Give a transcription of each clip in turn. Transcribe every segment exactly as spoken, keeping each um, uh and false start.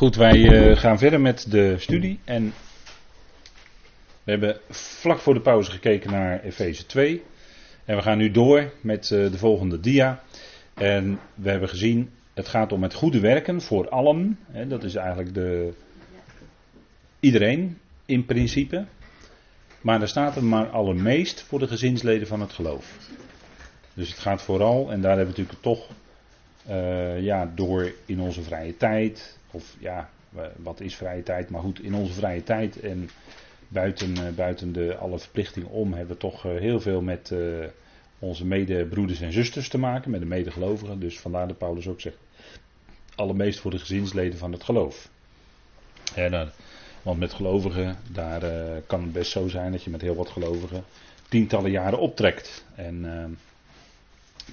Goed, wij uh, gaan verder met de studie. En we hebben vlak voor de pauze gekeken naar Efeze twee. En we gaan nu door met uh, de volgende dia. En we hebben gezien, het gaat om het goede werken voor allen. Hè, dat is eigenlijk de iedereen in principe. Maar er staat er maar allermeest voor de gezinsleden van het geloof. Dus het gaat vooral, en daar hebben we natuurlijk toch uh, ja, door in onze vrije tijd. Of ja, wat is vrije tijd? Maar goed, in onze vrije tijd en buiten, uh, buiten de alle verplichtingen om hebben we toch uh, heel veel met uh, onze medebroeders en zusters te maken. Met de medegelovigen. Dus vandaar dat Paulus ook zegt, allermeest voor de gezinsleden van het geloof. Ja, nou, want met gelovigen, daar uh, kan het best zo zijn dat je met heel wat gelovigen tientallen jaren optrekt. En uh,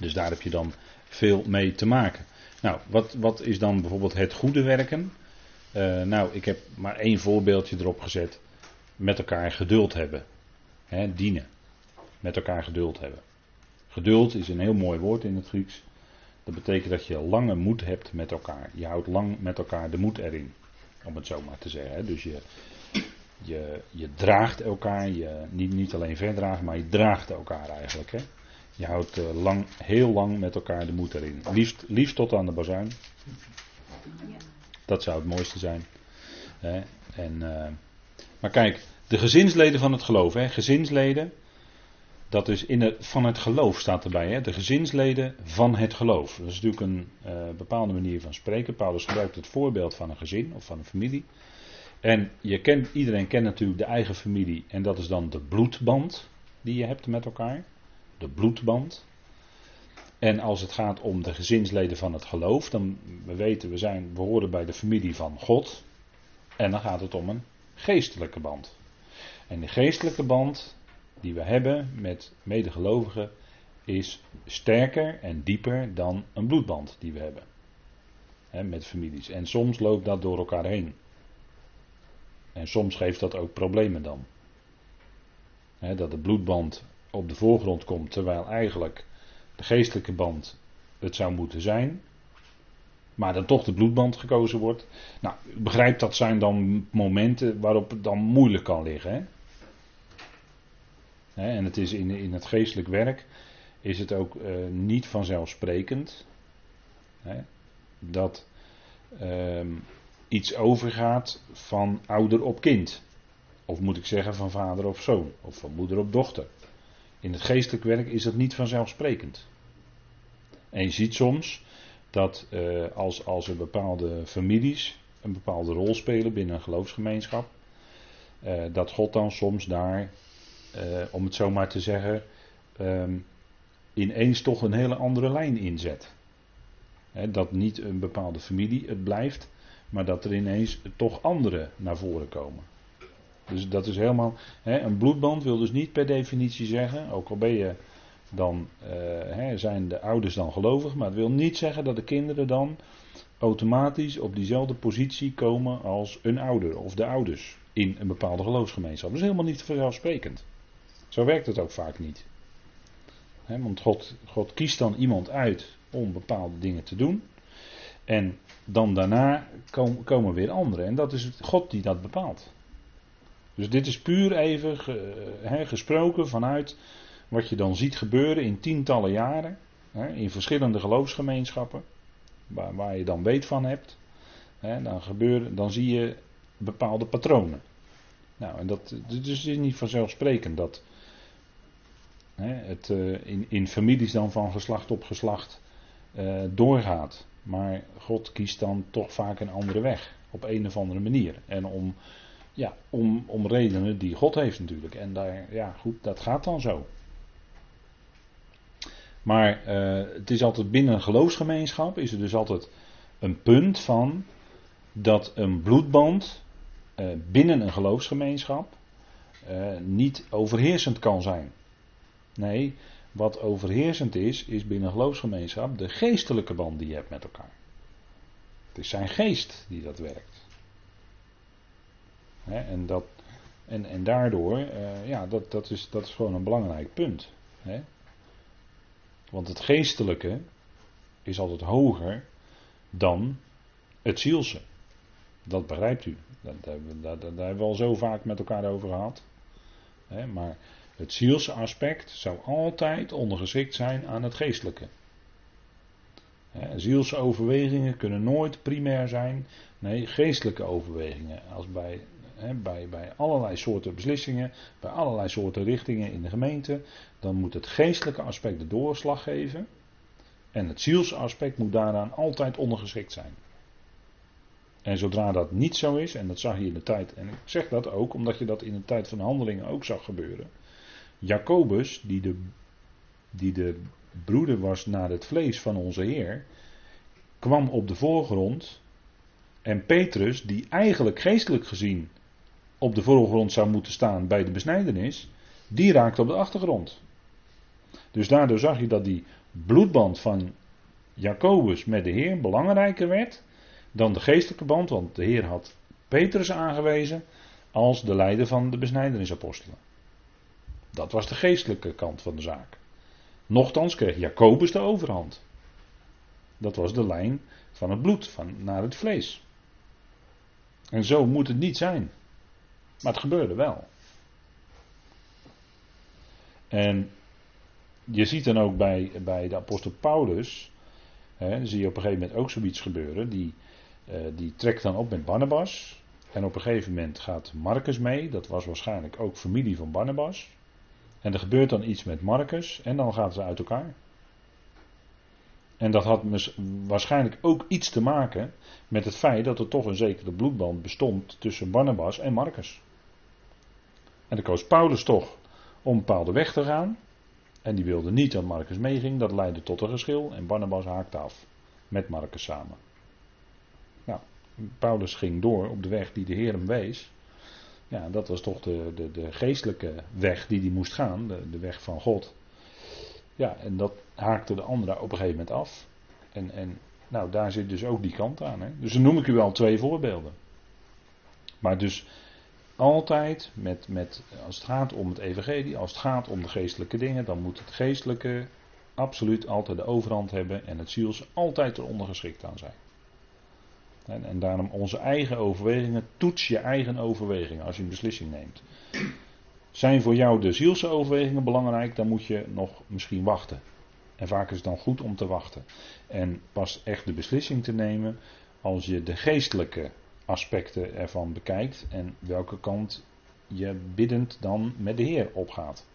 dus daar heb je dan veel mee te maken. Nou, wat, wat is dan bijvoorbeeld het goede werken? Uh, nou, ik heb maar één voorbeeldje erop gezet. Met elkaar geduld hebben. Hè, dienen. Met elkaar geduld hebben. Geduld is een heel mooi woord in het Grieks. Dat betekent dat je lange moed hebt met elkaar. Je houdt lang met elkaar de moed erin. Om het zo maar te zeggen. Hè. Dus je, je, je draagt elkaar. Je, niet, niet alleen verdraagt, maar je draagt elkaar eigenlijk. Hè. Je houdt lang, heel lang met elkaar de moed erin. Liefst, liefst tot aan de bazuin. Dat zou het mooiste zijn. Hè. En, uh, maar kijk, de gezinsleden van het geloof. Hè. Gezinsleden, dat is in de, van het geloof staat erbij. Hè. De gezinsleden van het geloof. Dat is natuurlijk een uh, bepaalde manier van spreken. Paulus gebruikt het voorbeeld van een gezin of van een familie. En je kent, iedereen kent natuurlijk de eigen familie. En dat is dan de bloedband die je hebt met elkaar. De bloedband. En als het gaat om de gezinsleden van het geloof, dan we weten we zijn, we horen bij de familie van God. En dan gaat het om een geestelijke band. En de geestelijke band die we hebben met medegelovigen is sterker en dieper dan een bloedband die we hebben. He, met families. En soms loopt dat door elkaar heen. En soms geeft dat ook problemen dan. He, dat de bloedband op de voorgrond komt, terwijl eigenlijk de geestelijke band het zou moeten zijn, maar dan toch de bloedband gekozen wordt. Nou, begrijp, dat zijn dan momenten waarop het dan moeilijk kan liggen. Hè? Hè, en het is in, in het geestelijk werk is het ook uh, niet vanzelfsprekend, hè, dat uh, iets overgaat van ouder op kind. Of moet ik zeggen van vader op zoon, of van moeder op dochter. In het geestelijk werk is dat niet vanzelfsprekend. En je ziet soms dat uh, als, als er bepaalde families een bepaalde rol spelen binnen een geloofsgemeenschap, uh, dat God dan soms daar, uh, om het zo maar te zeggen, um, ineens toch een hele andere lijn inzet. He, dat niet een bepaalde familie het blijft, maar dat er ineens toch anderen naar voren komen. Dus dat is helemaal, hè, een bloedband wil dus niet per definitie zeggen, ook al ben je dan, uh, hè, zijn de ouders dan gelovig, maar het wil niet zeggen dat de kinderen dan automatisch op diezelfde positie komen als een ouder of de ouders in een bepaalde geloofsgemeenschap. Dat is helemaal niet vanzelfsprekend. Zo werkt het ook vaak niet. Hè, want God, God kiest dan iemand uit om bepaalde dingen te doen en dan daarna kom, komen weer anderen en dat is God die dat bepaalt. Dus dit is puur even he, gesproken vanuit wat je dan ziet gebeuren in tientallen jaren. He, in verschillende geloofsgemeenschappen. Waar, waar je dan weet van hebt. He, dan, gebeuren, dan zie je bepaalde patronen. Nou, en dat dus is niet vanzelfsprekend. Dat he, het in, in families dan van geslacht op geslacht uh, doorgaat. Maar God kiest dan toch vaak een andere weg. Op een of andere manier. En om... Ja, om, om redenen die God heeft natuurlijk. En daar, ja goed, dat gaat dan zo. Maar uh, het is altijd binnen een geloofsgemeenschap, is er dus altijd een punt van dat een bloedband uh, binnen een geloofsgemeenschap uh, niet overheersend kan zijn. Nee, wat overheersend is, is binnen een geloofsgemeenschap de geestelijke band die je hebt met elkaar. Het is zijn geest die dat werkt. He, en, dat, en, en daardoor, uh, ja, dat, dat, is, dat is gewoon een belangrijk punt. He. Want het geestelijke is altijd hoger dan het zielse. Dat begrijpt u. Dat hebben we, dat, dat, daar hebben we al zo vaak met elkaar over gehad. He, maar het zielsaspect zou altijd ondergeschikt zijn aan het geestelijke. He, zielsoverwegingen kunnen nooit primair zijn. Nee, geestelijke overwegingen. Als bij, he, bij, bij allerlei soorten beslissingen, bij allerlei soorten richtingen in de gemeente, dan moet het geestelijke aspect de doorslag geven. En het zielsaspect moet daaraan altijd ondergeschikt zijn. En zodra dat niet zo is, en dat zag je in de tijd, en ik zeg dat ook omdat je dat in de tijd van Handelingen ook zag gebeuren. Jacobus, die de, die de broeder was naar het vlees van onze Heer, kwam op de voorgrond. En Petrus, die eigenlijk geestelijk gezien op de voorgrond zou moeten staan bij de besnijdenis, die raakte op de achtergrond. Dus daardoor zag je dat die bloedband van Jacobus met de Heer belangrijker werd dan de geestelijke band, want de Heer had Petrus aangewezen als de leider van de besnijdenisapostelen. Dat was de geestelijke kant van de zaak. Nochtans kreeg Jacobus de overhand. Dat was de lijn van het bloed van, naar het vlees. En zo moet het niet zijn. Maar het gebeurde wel. En je ziet dan ook bij, bij de apostel Paulus, hè, dan zie je op een gegeven moment ook zoiets gebeuren. Die, uh, die trekt dan op met Barnabas. En op een gegeven moment gaat Marcus mee. Dat was waarschijnlijk ook familie van Barnabas. En er gebeurt dan iets met Marcus. En dan gaan ze uit elkaar. En dat had waarschijnlijk ook iets te maken met het feit dat er toch een zekere bloedband bestond tussen Barnabas en Marcus. En dan koos Paulus toch om een bepaalde weg te gaan. En die wilde niet dat Marcus meeging. Dat leidde tot een geschil. En Barnabas haakte af. Met Marcus samen. Nou, Paulus ging door op de weg die de Heer hem wees. Ja, dat was toch de, de, de geestelijke weg die hij moest gaan. De, de weg van God. Ja, en dat haakte de andere op een gegeven moment af. En, en nou, daar zit dus ook die kant aan. Hè? Dus dan noem ik u al twee voorbeelden. Maar dus altijd, met, met, als het gaat om het evangelie, als het gaat om de geestelijke dingen, dan moet het geestelijke absoluut altijd de overhand hebben en het ziels altijd eronder geschikt aan zijn. En, en daarom onze eigen overwegingen, toets je eigen overwegingen als je een beslissing neemt. Zijn voor jou de zielse overwegingen belangrijk, dan moet je nog misschien wachten. En vaak is het dan goed om te wachten. En pas echt de beslissing te nemen als je de geestelijke aspecten ervan bekijkt en welke kant je biddend dan met de Heer opgaat.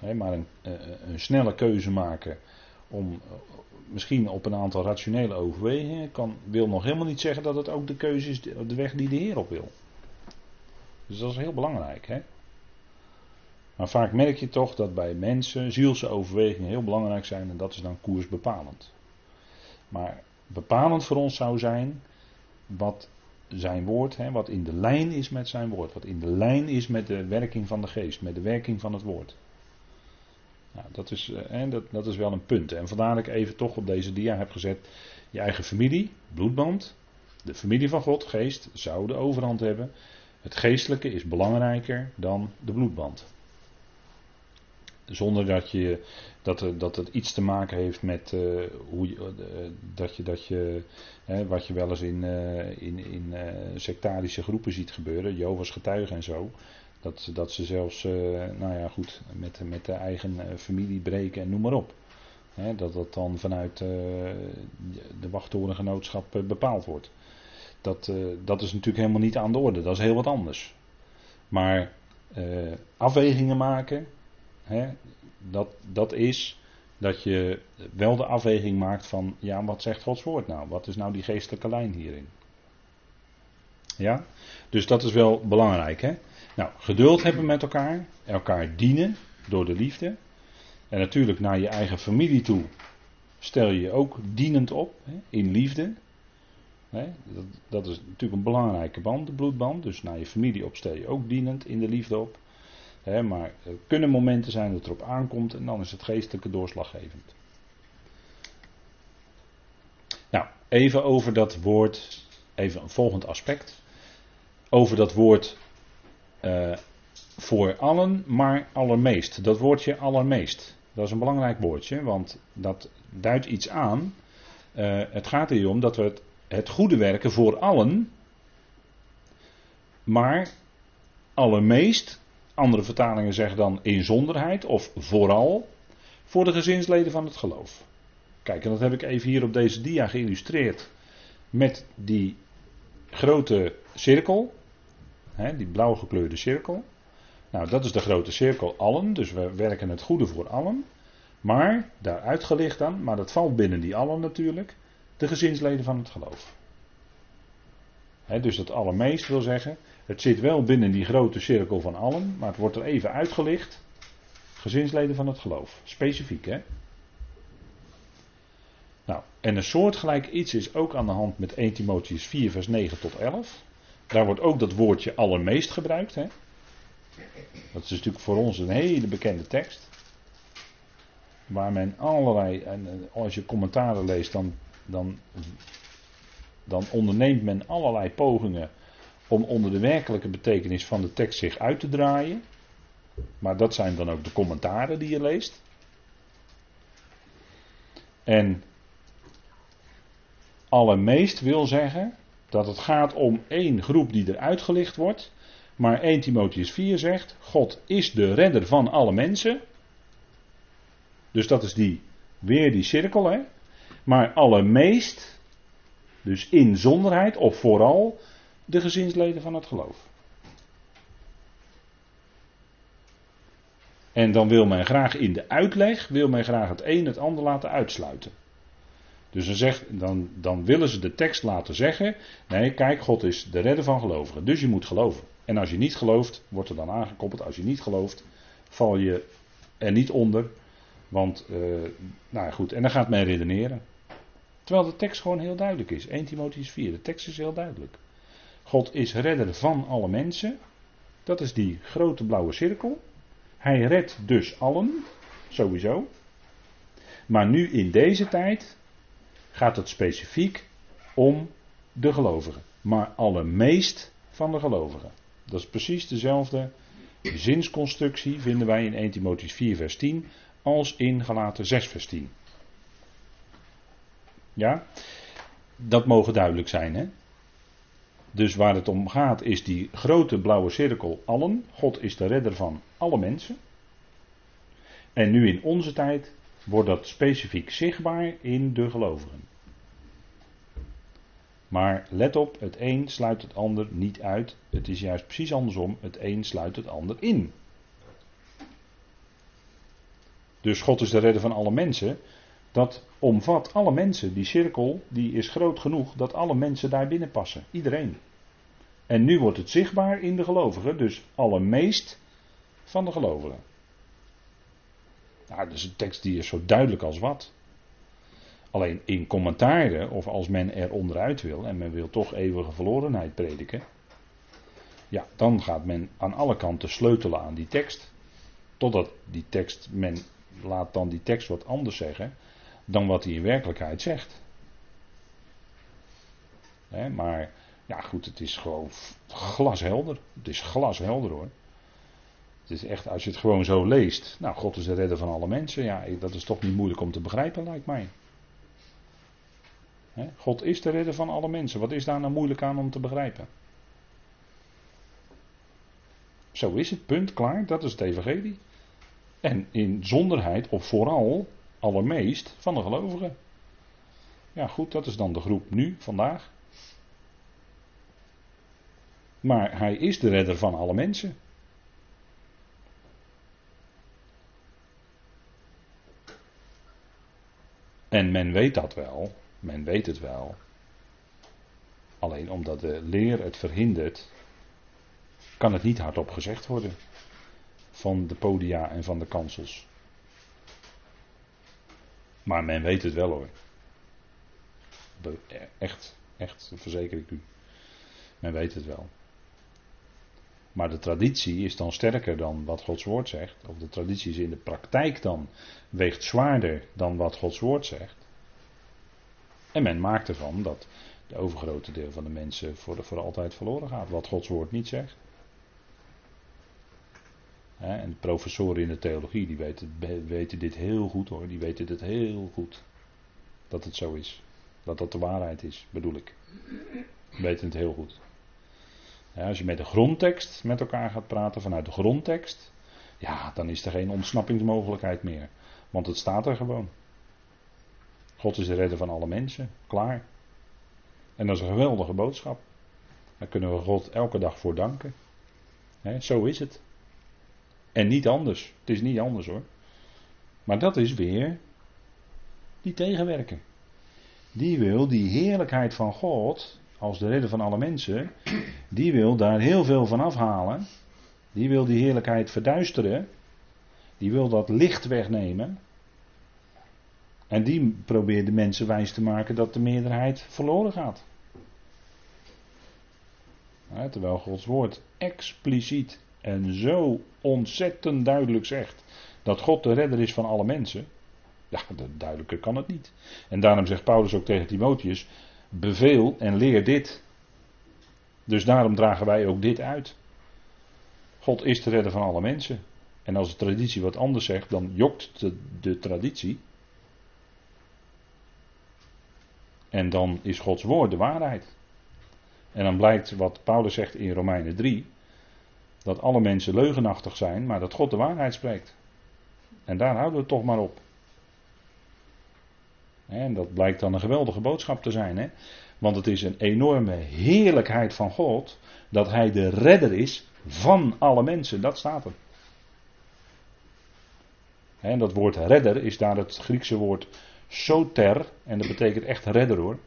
He, maar een, een snelle keuze maken om misschien op een aantal rationele overwegingen kan, wil nog helemaal niet zeggen dat het ook de keuze is, de weg die de Heer op wil. Dus dat is heel belangrijk. Hè? Maar vaak merk je toch dat bij mensen zielse overwegingen heel belangrijk zijn en dat is dan koersbepalend. Maar bepalend voor ons zou zijn wat zijn woord, hè, wat in de lijn is met zijn woord, wat in de lijn is met de werking van de geest, met de werking van het woord. Nou, dat is, hè, dat, dat is wel een punt. En vandaar dat ik even toch op deze dia heb gezet, je eigen familie, bloedband, de familie van God, geest, zou de overhand hebben. Het geestelijke is belangrijker dan de bloedband. Zonder dat, je, dat, dat het iets te maken heeft met uh, hoe je, uh, dat je, dat je hè, wat je wel eens in, uh, in, in uh, sectarische groepen ziet gebeuren, Jehovah's Getuigen en zo. Dat, dat ze zelfs, uh, nou ja goed, met, met de eigen familie breken en noem maar op. Hè, dat dat dan vanuit uh, de wachttorengenootschap uh, bepaald wordt. Dat, uh, dat is natuurlijk helemaal niet aan de orde, dat is heel wat anders. Maar uh, afwegingen maken, hè, dat, dat is dat je wel de afweging maakt van, ja, wat zegt Gods woord nou? Wat is nou die geestelijke lijn hierin? Ja, dus dat is wel belangrijk, hè? Nou, geduld hebben met elkaar, elkaar dienen door de liefde. En natuurlijk naar je eigen familie toe stel je je ook dienend op, hè, in liefde. He, dat, dat is natuurlijk een belangrijke band, de bloedband. Dus naar je familie op stel je ook dienend in de liefde op. He, maar er kunnen momenten zijn dat erop aankomt en dan is het geestelijke doorslaggevend. Nou, even over dat woord, even een volgend aspect. Over dat woord uh, voor allen, maar allermeest. Dat woordje allermeest, dat is een belangrijk woordje, want dat duidt iets aan. Uh, het gaat hier om dat we het het goede werken voor allen, maar allermeest, andere vertalingen zeggen dan inzonderheid of vooral, voor de gezinsleden van het geloof. Kijk, en dat heb ik even hier op deze dia geïllustreerd met die grote cirkel, hè, die blauw gekleurde cirkel. Nou, dat is de grote cirkel allen, dus we werken het goede voor allen. Maar, daaruit gelicht dan, maar dat valt binnen die allen natuurlijk, de gezinsleden van het geloof. He, dus dat allermeest wil zeggen, het zit wel binnen die grote cirkel van allen, maar het wordt er even uitgelicht. Gezinsleden van het geloof, specifiek hè. Nou, en een soortgelijk iets is ook aan de hand met Eerste Timotheüs vier vers negen tot elf. Daar wordt ook dat woordje allermeest gebruikt hè. Dat is natuurlijk voor ons een hele bekende tekst. Waar men allerlei, en als je commentaren leest, dan, dan, dan onderneemt men allerlei pogingen om onder de werkelijke betekenis van de tekst zich uit te draaien. Maar dat zijn dan ook de commentaren die je leest. En allermeest wil zeggen dat het gaat om één groep die eruit gelicht wordt. Maar Eerste Timotheüs vier zegt, God is de redder van alle mensen. Dus dat is die, weer die cirkel hè. Maar allermeest, dus inzonderheid of vooral, de gezinsleden van het geloof. En dan wil men graag in de uitleg, wil men graag het een het ander laten uitsluiten. Dus dan, zegt, dan, dan willen ze de tekst laten zeggen, nee kijk, God is de redder van gelovigen, dus je moet geloven. En als je niet gelooft, wordt er dan aangekoppeld, als je niet gelooft, val je er niet onder. Want, euh, nou goed, en dan gaat men redeneren. Terwijl de tekst gewoon heel duidelijk is. Eerste Timotheüs vier, de tekst is heel duidelijk. God is redder van alle mensen. Dat is die grote blauwe cirkel. Hij redt dus allen, sowieso. Maar nu in deze tijd gaat het specifiek om de gelovigen. Maar allermeest van de gelovigen. Dat is precies dezelfde zinsconstructie vinden wij in Eerste Timotheüs vier vers tien... als in Galaten zes vers tien. Ja, dat mogen duidelijk zijn hè. Dus waar het om gaat is die grote blauwe cirkel allen. God is de redder van alle mensen. En nu in onze tijd wordt dat specifiek zichtbaar in de gelovigen. Maar let op, het een sluit het ander niet uit. Het is juist precies andersom, het een sluit het ander in. Dus God is de redder van alle mensen. Dat omvat alle mensen. Die cirkel die is groot genoeg dat alle mensen daar binnen passen. Iedereen. En nu wordt het zichtbaar in de gelovigen. Dus allermeest van de gelovigen. Nou, dat is een tekst die is zo duidelijk als wat. Alleen in commentaren of als men er onderuit wil. En men wil toch eeuwige verlorenheid prediken. Ja, dan gaat men aan alle kanten sleutelen aan die tekst. Totdat die tekst men... laat dan die tekst wat anders zeggen dan wat hij in werkelijkheid zegt. He, maar ja goed, het is gewoon glashelder. Het is glashelder hoor. Het is echt, als je het gewoon zo leest. Nou, God is de redder van alle mensen. Ja, dat is toch niet moeilijk om te begrijpen, lijkt mij. He, God is de redder van alle mensen. Wat is daar nou moeilijk aan om te begrijpen? Zo is het, punt, klaar. Dat is het evangelie. En in zonderheid, of vooral, allermeest van de gelovigen. Ja goed, dat is dan de groep nu, vandaag. Maar hij is de redder van alle mensen. En men weet dat wel, men weet het wel. Alleen omdat de leer het verhindert, kan het niet hardop gezegd worden. Van de podia en van de kansels. Maar men weet het wel hoor. Echt, echt, dat verzeker ik u. Men weet het wel. Maar de traditie is dan sterker dan wat Gods woord zegt. Of de traditie is in de praktijk dan weegt zwaarder dan wat Gods woord zegt. En men maakt ervan dat de overgrote deel van de mensen voor, de, voor altijd verloren gaat. Wat Gods woord niet zegt. He, en de professoren in de theologie, die weten, weten dit heel goed hoor, die weten dit heel goed, dat het zo is. Dat dat de waarheid is, bedoel ik. We weten het heel goed. Ja, als je met de grondtekst met elkaar gaat praten, vanuit de grondtekst, ja, dan is er geen ontsnappingsmogelijkheid meer. Want het staat er gewoon. God is de redder van alle mensen. Klaar. En dat is een geweldige boodschap. Daar kunnen we God elke dag voor danken. He, zo is het. En niet anders. Het is niet anders hoor. Maar dat is weer die tegenwerker. Die wil die heerlijkheid van God, als de redder van alle mensen, die wil daar heel veel van afhalen. Die wil die heerlijkheid verduisteren. Die wil dat licht wegnemen. En die probeert de mensen wijs te maken dat de meerderheid verloren gaat. Ja, terwijl Gods woord expliciet en zo ontzettend duidelijk zegt dat God de redder is van alle mensen. Ja, duidelijker kan het niet. En daarom zegt Paulus ook tegen Timotheüs, beveel en leer dit. Dus daarom dragen wij ook dit uit. God is de redder van alle mensen. En als de traditie wat anders zegt, dan jokt de, de traditie. En dan is Gods woord de waarheid. En dan blijkt wat Paulus zegt in Romeinen drie. Dat alle mensen leugenachtig zijn, maar dat God de waarheid spreekt. En daar houden we het toch maar op. En dat blijkt dan een geweldige boodschap te zijn. Hè? Want het is een enorme heerlijkheid van God. Dat hij de redder is van alle mensen. Dat staat er. En dat woord redder is daar het Griekse woord soter. En dat betekent echt redder hoor.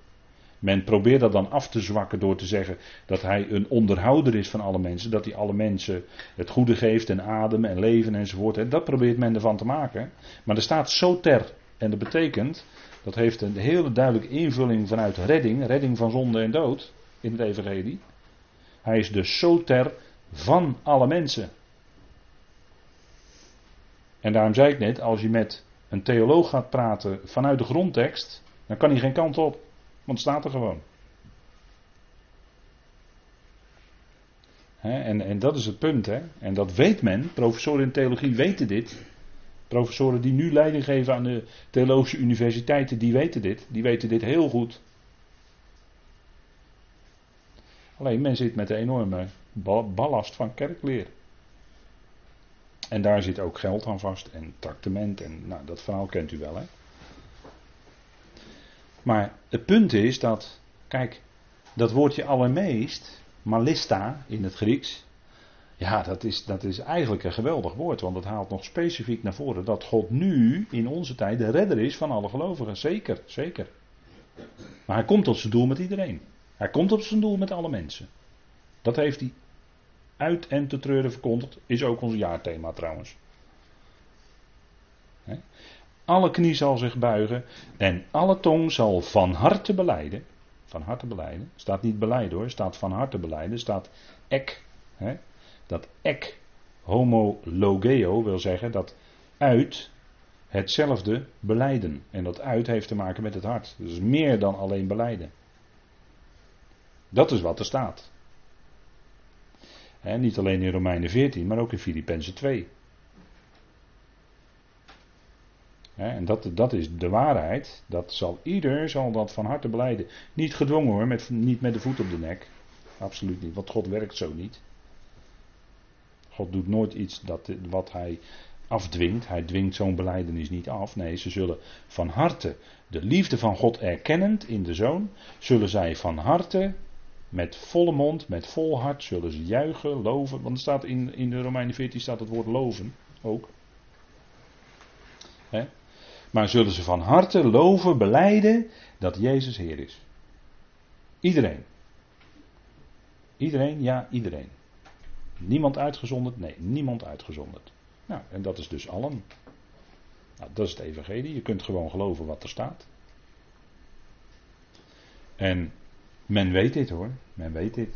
Men probeert dat dan af te zwakken door te zeggen dat hij een onderhouder is van alle mensen. Dat hij alle mensen het goede geeft en adem en leven enzovoort. Dat probeert men ervan te maken. Maar er staat soter. En dat betekent, dat heeft een hele duidelijke invulling vanuit redding. Redding van zonde en dood in het evangelie. Hij is de soter van alle mensen. En daarom zei ik net, als je met een theoloog gaat praten vanuit de grondtekst, dan kan hij geen kant op. Want het staat er gewoon. He, en, en dat is het punt. Hè? En dat weet men. Professoren in theologie weten dit. Professoren die nu leiding geven aan de theologische universiteiten, die weten dit. Die weten dit heel goed. Alleen men zit met een enorme ballast van kerkleer. En daar zit ook geld aan vast. En traktement. En nou, dat verhaal kent u wel hè. Maar het punt is dat, kijk, dat woordje allermeest, malista in het Grieks, ja, dat is, dat is eigenlijk een geweldig woord, want het haalt nog specifiek naar voren dat God nu in onze tijd de redder is van alle gelovigen. Zeker, zeker. Maar hij komt op zijn doel met iedereen. Hij komt op zijn doel met alle mensen. Dat heeft hij uit en te treuren verkondigd, is ook ons jaarthema trouwens. Hè? Alle knie zal zich buigen en alle tong zal van harte belijden. Van harte belijden. Staat niet belijden hoor. Staat van harte belijden. Staat ek. Hè? Dat ek, homologeo, wil zeggen dat uit hetzelfde belijden. En dat uit heeft te maken met het hart. Dus meer dan alleen belijden. Dat is wat er staat. En niet alleen in Romeinen veertien, maar ook in Filippensen twee. He, en dat, dat is de waarheid. Dat zal ieder zal dat van harte belijden. Niet gedwongen hoor, met, niet met de voet op de nek. Absoluut niet, want God werkt zo niet. God doet nooit iets dat, wat hij afdwingt. Hij dwingt zo'n belijdenis niet af. Nee, ze zullen van harte, de liefde van God erkennend in de Zoon, zullen zij van harte, met volle mond, met vol hart, zullen ze juichen, loven. Want er staat in, in de Romeinen veertien staat het woord loven ook. He? Maar zullen ze van harte loven, belijden dat Jezus Heer is. Iedereen. Iedereen, ja, iedereen. Niemand uitgezonderd? Nee, niemand uitgezonderd. Nou, en dat is dus allen. Nou, dat is het evangelie. Je kunt gewoon geloven wat er staat. En men weet dit hoor. Men weet dit.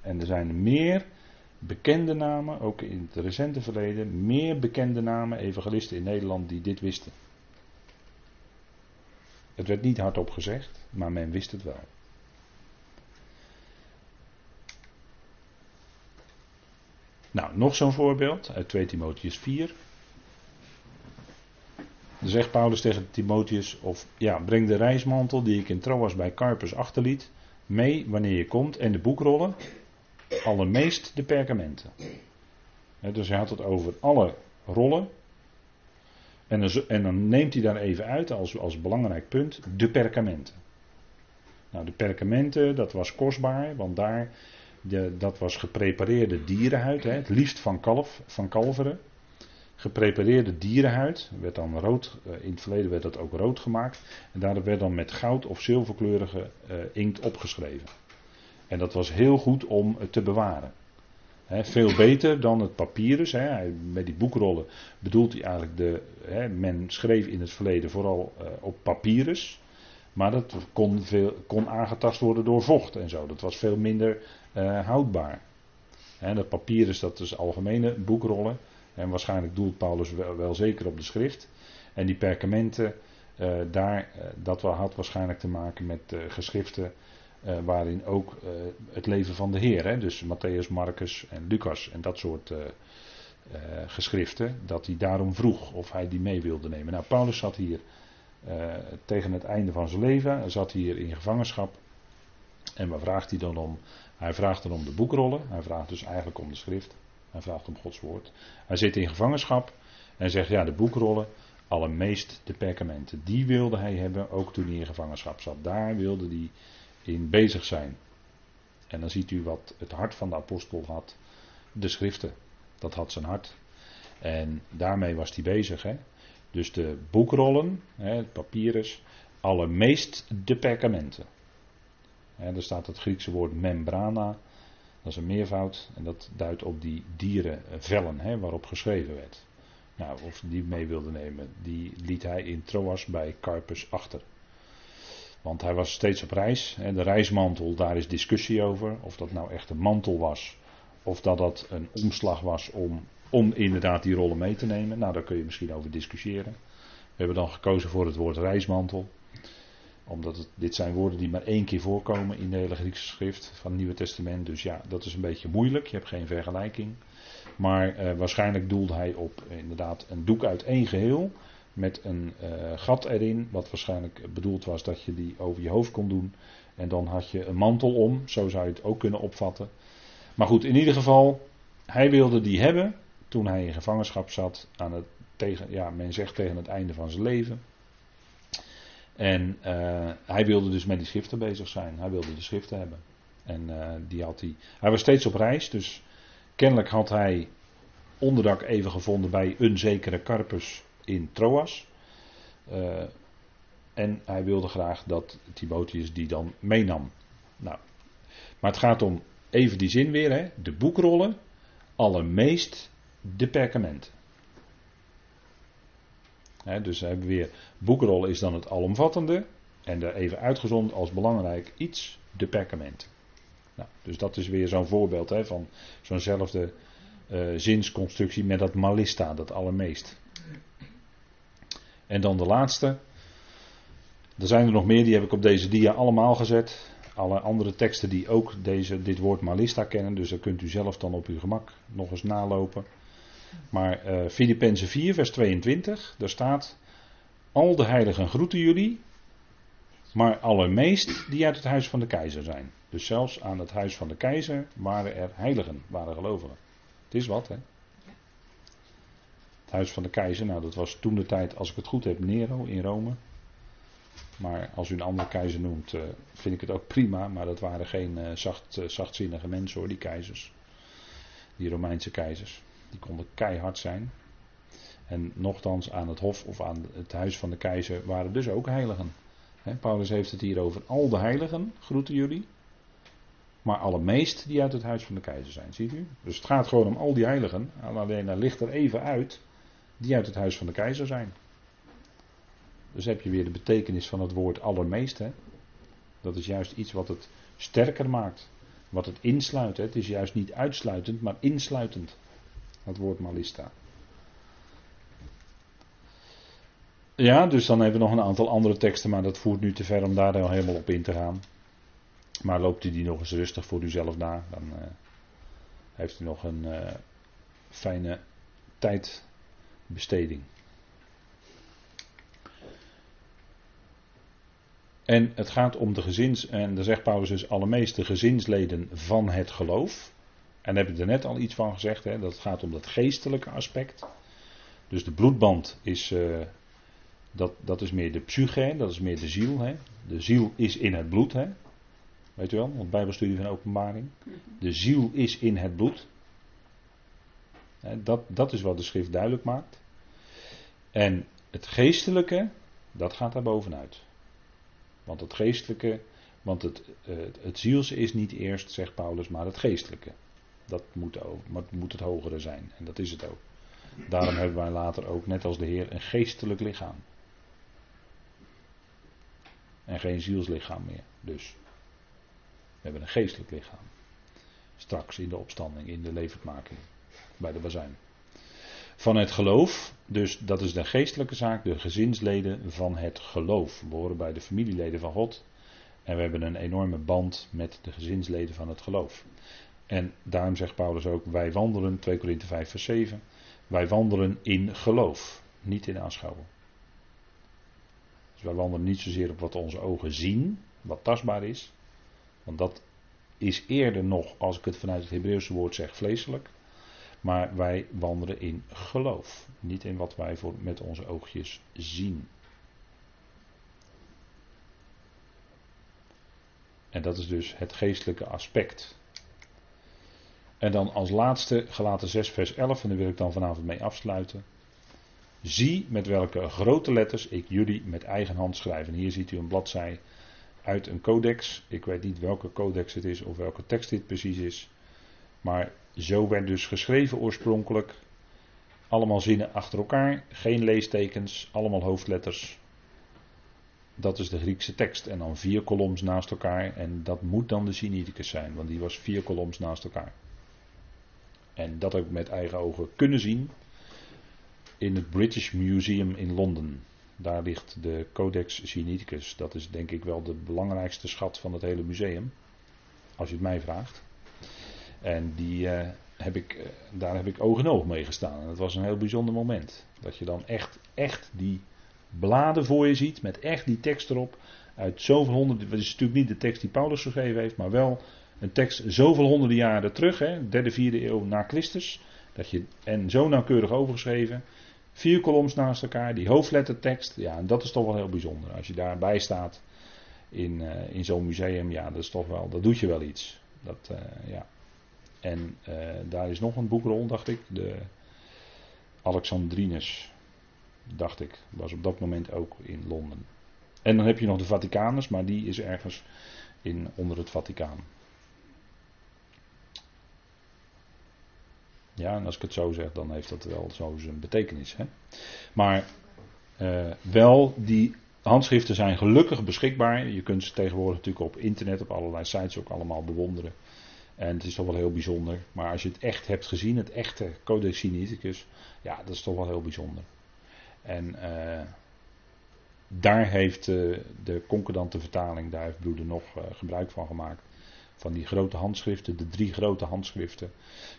En er zijn meer bekende namen, ook in het recente verleden, meer bekende namen, evangelisten in Nederland die dit wisten. Het werd niet hardop gezegd, maar men wist het wel. Nou, nog zo'n voorbeeld uit twee Timotheüs vier. Dan zegt Paulus tegen Timotheüs, of ja, breng de reismantel die ik in Troas bij Carpus achterliet mee wanneer je komt en de boekrollen, allermeest de perkamenten. He, dus hij had het over alle rollen. En dan, en dan neemt hij daar even uit als, als belangrijk punt de perkamenten. Nou, de perkamenten, dat was kostbaar, want daar, de, dat was geprepareerde dierenhuid, he, het liefst van, kalf, van kalveren. Geprepareerde dierenhuid, werd dan rood, in het verleden werd dat ook rood gemaakt. En daarop werd dan met goud of zilverkleurige uh, inkt opgeschreven. En dat was heel goed om het te bewaren. He, veel beter dan het papyrus. He. Met die boekrollen bedoelt hij eigenlijk de. He, men schreef in het verleden vooral uh, op papyrus. Maar dat kon, veel, kon aangetast worden door vocht en zo. Dat was veel minder uh, houdbaar. He, dat papyrus, dat is algemene boekrollen. En waarschijnlijk doelt Paulus wel, wel zeker op de schrift. En die perkamenten, uh, daar, uh, dat had waarschijnlijk te maken met uh, geschriften. Uh, waarin ook uh, het leven van de Heer, hè? Dus Matteüs, Marcus en Lucas en dat soort uh, uh, geschriften, dat hij daarom vroeg of hij die mee wilde nemen. Nou, Paulus zat hier uh, tegen het einde van zijn leven, zat hier in gevangenschap. En waar vraagt hij dan om? Hij vraagt dan om de boekrollen, hij vraagt dus eigenlijk om de schrift, hij vraagt om Gods woord. Hij zit in gevangenschap en zegt, ja, de boekrollen, allermeest de perkamenten. Die wilde hij hebben, ook toen hij in gevangenschap zat. Daar wilde hij in bezig zijn. En dan ziet u wat het hart van de apostel had. De schriften. Dat had zijn hart. En daarmee was hij bezig. Hè? Dus de boekrollen, hè, het papyrus, allermeest de perkamenten. Hè, daar staat het Griekse woord membrana. Dat is een meervoud. En dat duidt op die dierenvellen, hè, waarop geschreven werd. Nou, of die mee wilde nemen. Die liet hij in Troas bij Carpus achter. Want hij was steeds op reis. De reismantel, daar is discussie over. Of dat nou echt een mantel was. Of dat dat een omslag was om, om inderdaad die rollen mee te nemen. Nou, daar kun je misschien over discussiëren. We hebben dan gekozen voor het woord reismantel. Omdat het, dit zijn woorden die maar één keer voorkomen in de hele Griekse schrift van het Nieuwe Testament. Dus ja, dat is een beetje moeilijk. Je hebt geen vergelijking. Maar eh, waarschijnlijk doelde hij op inderdaad een doek uit één geheel. Met een uh, gat erin, wat waarschijnlijk bedoeld was dat je die over je hoofd kon doen. En dan had je een mantel om, zo zou je het ook kunnen opvatten. Maar goed, in ieder geval, hij wilde die hebben toen hij in gevangenschap zat. Aan het, tegen, ja, men zegt tegen het einde van zijn leven. En uh, hij wilde dus met die schriften bezig zijn. Hij wilde de schriften hebben. En uh, die had hij. Hij was steeds op reis, dus kennelijk had hij onderdak even gevonden bij een zekere Carpus in Troas. Uh, en hij wilde graag dat Timotheüs die dan meenam. Nou, maar het gaat om even die zin weer, hè? De boekrollen, allermeest de perkamenten. Hè, dus we hebben weer, boekrollen is dan het alomvattende en daar even uitgezond als belangrijk iets, de perkamenten. Nou, dus dat is weer zo'n voorbeeld, hè, van zo'nzelfde uh, zinsconstructie met dat malista, dat allermeest. En dan de laatste. Er zijn er nog meer, die heb ik op deze dia allemaal gezet. Alle andere teksten die ook deze, dit woord malista kennen. Dus daar kunt u zelf dan op uw gemak nog eens nalopen. Maar uh, Filippensen vier vers tweeëntwintig. Daar staat. Al de heiligen groeten jullie. Maar allermeest die uit het huis van de keizer zijn. Dus zelfs aan het huis van de keizer waren er heiligen. Waren gelovigen. Het is wat, hè. Het huis van de keizer, nou dat was toen de tijd, als ik het goed heb, Nero in Rome. Maar als u een andere keizer noemt, uh, vind ik het ook prima. Maar dat waren geen uh, zacht, uh, zachtzinnige mensen hoor, die keizers. Die Romeinse keizers. Die konden keihard zijn. En nochtans aan het hof of aan het huis van de keizer waren dus ook heiligen. Hè, Paulus heeft het hier over al de heiligen, groeten jullie. Maar allermeest die uit het huis van de keizer zijn, ziet u? Dus het gaat gewoon om al die heiligen. Alleen daar ligt er even uit. Die uit het huis van de keizer zijn. Dus heb je weer de betekenis van het woord allermeest. Hè? Dat is juist iets wat het sterker maakt. Wat het insluit. Hè? Het is juist niet uitsluitend, maar insluitend. Dat woord malista. Ja, dus dan hebben we nog een aantal andere teksten. Maar dat voert nu te ver om daar dan helemaal op in te gaan. Maar loopt u die nog eens rustig voor uzelf na. Dan uh, heeft u nog een uh, fijne tijd... besteding. En het gaat om de gezins, en dan zegt Paulus dus allermeest de gezinsleden van het geloof. En daar heb ik er net al iets van gezegd, hè, dat gaat om dat geestelijke aspect. Dus de bloedband is, uh, dat, dat is meer de psyche, dat is meer de ziel. Hè. De ziel is in het bloed, hè. Weet u wel, want Bijbelstudie van Openbaring. De ziel is in het bloed. Dat, dat is wat de schrift duidelijk maakt. En het geestelijke, dat gaat daar bovenuit. Want het geestelijke, want het, het zielse is niet eerst, zegt Paulus, maar het geestelijke. Dat moet, ook, maar het moet het hogere zijn. En dat is het ook. Daarom hebben wij later ook, net als de Heer, een geestelijk lichaam. En geen zielslichaam meer. Dus we hebben een geestelijk lichaam. Straks in de opstanding, in de levendmaking. Bij de bazuin. Van het geloof, dus dat is de geestelijke zaak, de gezinsleden van het geloof. We horen bij de familieleden van God. En we hebben een enorme band met de gezinsleden van het geloof. En daarom zegt Paulus ook, wij wandelen, twee Korinthe vijf vers zeven, wij wandelen in geloof, niet in aanschouwen. Dus wij wandelen niet zozeer op wat onze ogen zien, wat tastbaar is. Want dat is eerder nog, als ik het vanuit het Hebreeuwse woord zeg, vleeselijk. Maar wij wandelen in geloof, niet in wat wij voor, met onze oogjes zien. En dat is dus het geestelijke aspect. En dan als laatste Galaten zes vers elf, en daar wil ik dan vanavond mee afsluiten. Zie met welke grote letters ik jullie met eigen hand schrijf. En hier ziet u een bladzij uit een codex. Ik weet niet welke codex het is of welke tekst dit precies is. Maar zo werd dus geschreven oorspronkelijk. Allemaal zinnen achter elkaar, geen leestekens, allemaal hoofdletters. Dat is de Griekse tekst. En dan vier koloms naast elkaar. En dat moet dan de Sinaiticus zijn, want die was vier koloms naast elkaar. En dat heb ik met eigen ogen kunnen zien in het British Museum in Londen. Daar ligt de Codex Sinaiticus. Dat is denk ik wel de belangrijkste schat van het hele museum, als je het mij vraagt. En die, uh, heb ik, uh, daar heb ik oog in oog mee gestaan. En dat was een heel bijzonder moment. Dat je dan echt, echt die bladen voor je ziet, met echt die tekst erop. Uit zoveel honderden, dat is natuurlijk niet de tekst die Paulus geschreven heeft, maar wel een tekst zoveel honderden jaren terug, hè, derde, vierde eeuw na Christus. Dat je, en zo nauwkeurig overgeschreven. Vier kolomns naast elkaar, die hoofdlettertekst. Ja, en dat is toch wel heel bijzonder. Als je daarbij staat in, uh, in zo'n museum, ja, dat is toch wel, dat doet je wel iets. Dat, uh, ja. En uh, daar is nog een boekrol, dacht ik. De Alexandrinus, dacht ik. Was op dat moment ook in Londen. En dan heb je nog de Vaticanus, maar die is ergens in, onder het Vaticaan. Ja, en als ik het zo zeg, dan heeft dat wel zo zijn betekenis. Hè? Maar uh, wel, die handschriften zijn gelukkig beschikbaar. Je kunt ze tegenwoordig natuurlijk op internet, op allerlei sites ook allemaal bewonderen. En het is toch wel heel bijzonder. Maar als je het echt hebt gezien, het echte Codex Sinaiticus, ja, dat is toch wel heel bijzonder. En uh, daar heeft uh, de Concordante Vertaling, daar heeft Broeder nog uh, gebruik van gemaakt. Van die grote handschriften, de drie grote handschriften.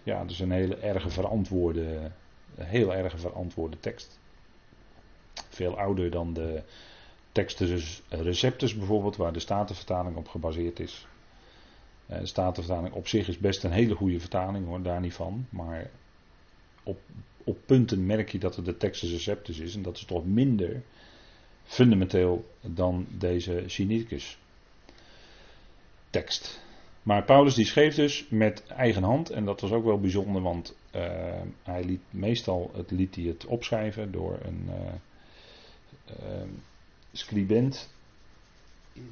Ja, dat is een hele erge verantwoorde, een heel erge verantwoorde tekst. Veel ouder dan de textus receptus bijvoorbeeld, waar de Statenvertaling op gebaseerd is. De Statenvertaling op zich is best een hele goede vertaling hoor, daar niet van. Maar op, op punten merk je dat het de textus receptus is. En dat is toch minder fundamenteel dan deze Sinaiticus tekst. Maar Paulus die schreef dus met eigen hand. En dat was ook wel bijzonder, want uh, hij liet meestal het, liet hij het opschrijven door een uh, uh, scribent.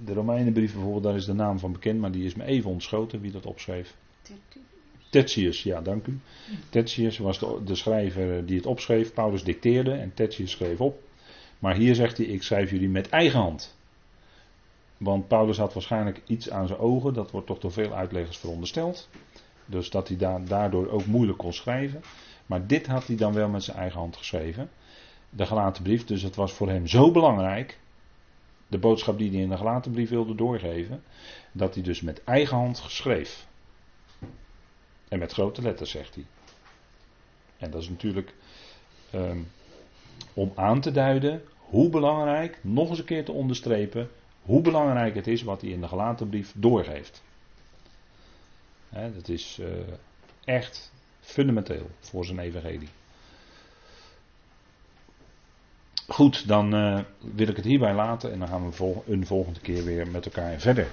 De Romeinenbrief bijvoorbeeld, daar is de naam van bekend, maar die is me even ontschoten wie dat opschreef. Tertius. Tertius, ja, dank u. Tertius was de, de schrijver die het opschreef. Paulus dicteerde en Tertius schreef op. Maar hier zegt hij, ik schrijf jullie met eigen hand. Want Paulus had waarschijnlijk iets aan zijn ogen, dat wordt toch door veel uitleggers verondersteld. Dus dat hij da- daardoor ook moeilijk kon schrijven. Maar dit had hij dan wel met zijn eigen hand geschreven. De Galatenbrief, dus het was voor hem zo belangrijk. De boodschap die hij in de Galatenbrief wilde doorgeven. Dat hij dus met eigen hand schreef. En met grote letters, zegt hij. En dat is natuurlijk um, om aan te duiden hoe belangrijk, nog eens een keer te onderstrepen, hoe belangrijk het is wat hij in de Galatenbrief doorgeeft. He, dat is uh, echt fundamenteel voor zijn evangelie. Goed, dan uh, wil ik het hierbij laten en dan gaan we vol- een volgende keer weer met elkaar verder.